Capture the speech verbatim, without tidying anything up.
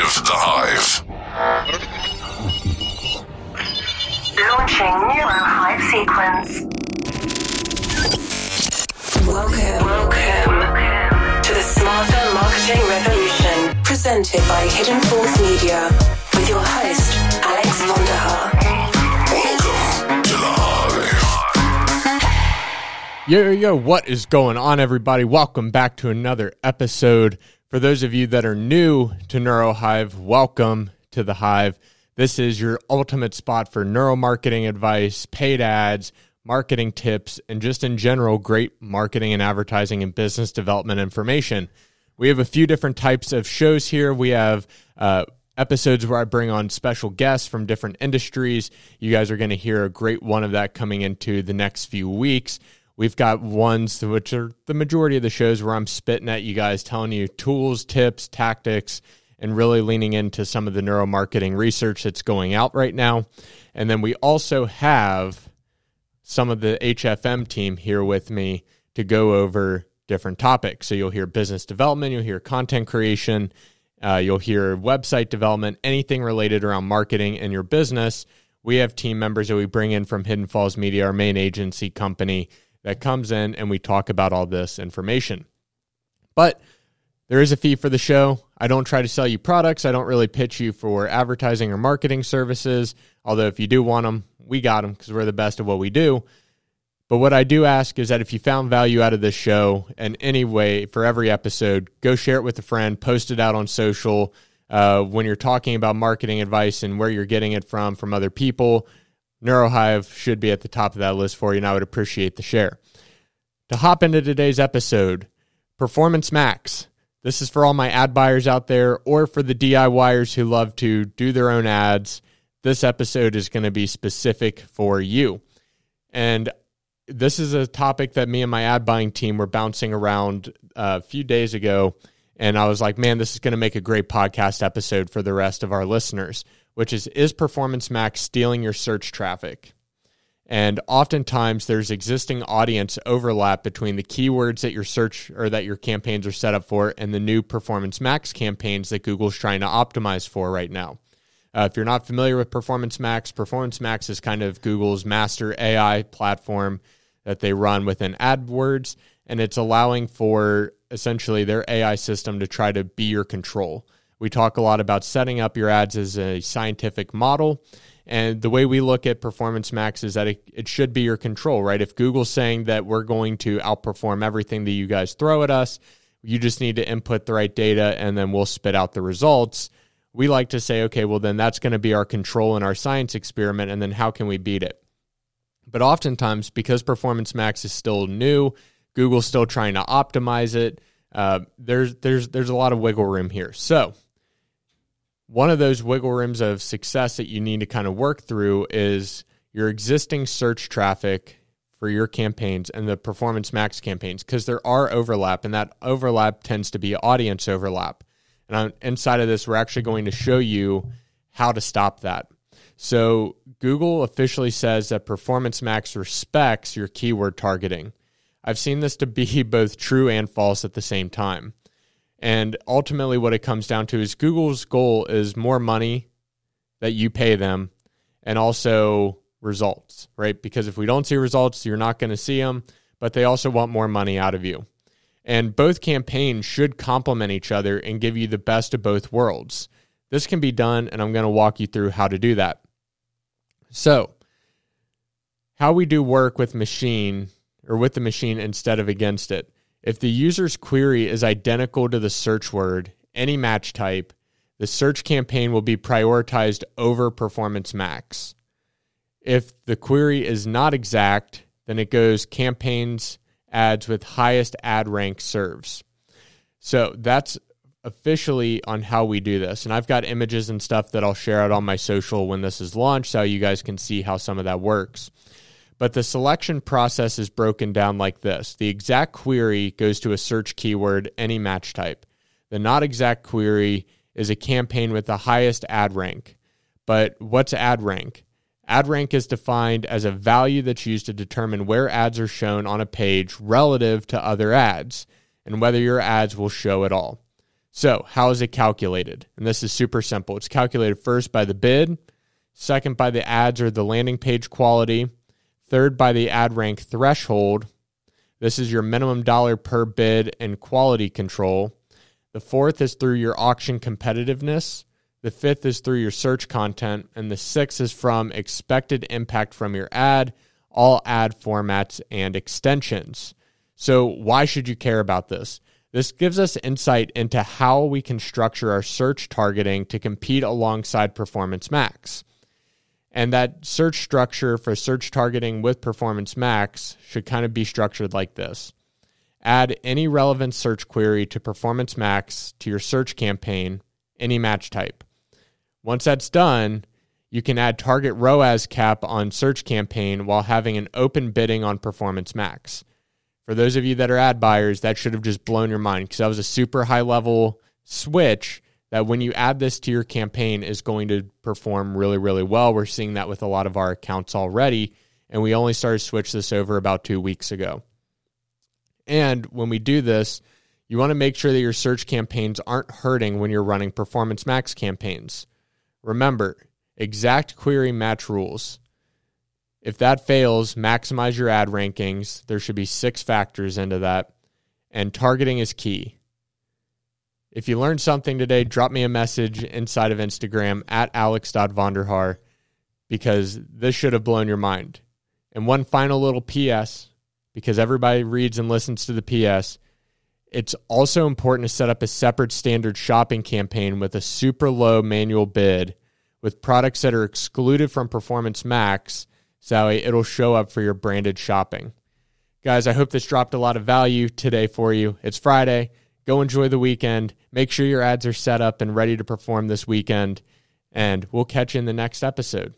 Active the Hive. Launching NeuroHive sequence. Welcome, welcome to the Smarter Marketing Revolution, presented by Hidden Force Media, with your host, Alex Vonderhaar. Yo, yo, what is going on, everybody? Welcome back to another episode. For those of you that are new to NeuroHive, welcome to the Hive. This is your ultimate spot for neuromarketing advice, paid ads, marketing tips, and just in general, great marketing and advertising and business development information. We have a few different types of shows here. We have uh, episodes where I bring on special guests from different industries. You guys are going to hear a great one of that coming into the next few weeks. We've got ones which are the majority of the shows where I'm spitting at you guys, telling you tools, tips, tactics, and really leaning into some of the neuromarketing research that's going out right now. And then we also have some of the H F M team here with me to go over different topics. So you'll hear business development, you'll hear content creation, uh, you'll hear website development, anything related around marketing and your business. We have team members that we bring in from Hidden Falls Media, our main agency company, that comes in and we talk about all this information. But there is a fee for the show. I don't try to sell you products. I don't really pitch you for advertising or marketing services. Although if you do want them, we got them because we're the best at what we do. But what I do ask is that if you found value out of this show in any way for every episode, go share it with a friend, post it out on social. Uh, when you're talking about marketing advice and where you're getting it from, from other people, NeuroHive should be at the top of that list for you, and I would appreciate the share. To hop into today's episode, Performance Max. This is for all my ad buyers out there or for the D I Y ers who love to do their own ads. This episode is going to be specific for you. And this is a topic that me and my ad buying team were bouncing around a few days ago, and I was like, man, this is going to make a great podcast episode for the rest of our listeners, which is, is Performance Max stealing your search traffic? And oftentimes there's existing audience overlap between the keywords that your search or that your campaigns are set up for and the new Performance Max campaigns that Google's trying to optimize for right now. Uh, if you're not familiar with Performance Max, Performance Max is kind of Google's master A I platform that they run within AdWords, and it's allowing for essentially their A I system to try to be your control. We talk a lot about setting up your ads as a scientific model. And the way we look at Performance Max is that it, it should be your control, right? If Google's saying that we're going to outperform everything that you guys throw at us, you just need to input the right data and then we'll spit out the results. We like to say, okay, well, then that's going to be our control in our science experiment. And then how can we beat it? But oftentimes, because Performance Max is still new, Google's still trying to optimize it. Uh, there's, there's, there's a lot of wiggle room here. So one of those wiggle rooms of success that you need to kind of work through is your existing search traffic for your campaigns and the Performance Max campaigns, because there are overlap, and that overlap tends to be audience overlap. And on, inside of this, we're actually going to show you how to stop that. So Google officially says that Performance Max respects your keyword targeting. I've seen this to be both true and false at the same time. And ultimately what it comes down to is Google's goal is more money that you pay them and also results, right? Because if we don't see results, you're not going to see them, but they also want more money out of you. And both campaigns should complement each other and give you the best of both worlds. This can be done, and I'm going to walk you through how to do that. So how we do work with machine or with the machine instead of against it. If the user's query is identical to the search word, any match type, the search campaign will be prioritized over Performance Max. If the query is not exact, then it goes campaigns, ads with highest ad rank serves. So that's officially on how we do this. And I've got images and stuff that I'll share out on my social when this is launched, so you guys can see how some of that works. But the selection process is broken down like this. The exact query goes to a search keyword, any match type. The not exact query is a campaign with the highest ad rank. But what's ad rank? Ad rank is defined as a value that's used to determine where ads are shown on a page relative to other ads and whether your ads will show at all. So how is it calculated? And this is super simple. It's calculated first by the bid, second by the ads or the landing page quality, third by the ad rank threshold. This is your minimum dollar per bid and quality control. The fourth is through your auction competitiveness. The fifth is through your search content. And the sixth is from expected impact from your ad, all ad formats and extensions. So why should you care about this? This gives us insight into how we can structure our search targeting to compete alongside Performance Max. And that search structure for search targeting with Performance Max should kind of be structured like this. Add any relevant search query to Performance Max to your search campaign, any match type. Once that's done, you can add target R O A S cap on search campaign while having an open bidding on Performance Max. For those of you that are ad buyers, that should have just blown your mind because that was a super high level switch that when you add this to your campaign is going to perform really, really well. We're seeing that with a lot of our accounts already, and we only started to switch this over about two weeks ago. And when we do this, you want to make sure that your search campaigns aren't hurting when you're running Performance Max campaigns. Remember, exact query match rules. If that fails, maximize your ad rankings. There should be six factors into that. And targeting is key. If you learned something today, drop me a message inside of Instagram at alex dot vonderhaar because this should have blown your mind. And one final little P S, because everybody reads and listens to the P S, it's also important to set up a separate standard shopping campaign with a super low manual bid with products that are excluded from Performance Max, so it'll show up for your branded shopping. Guys, I hope this dropped a lot of value today for you. It's Friday. Go enjoy the weekend. Make sure your ads are set up and ready to perform this weekend, and we'll catch you in the next episode.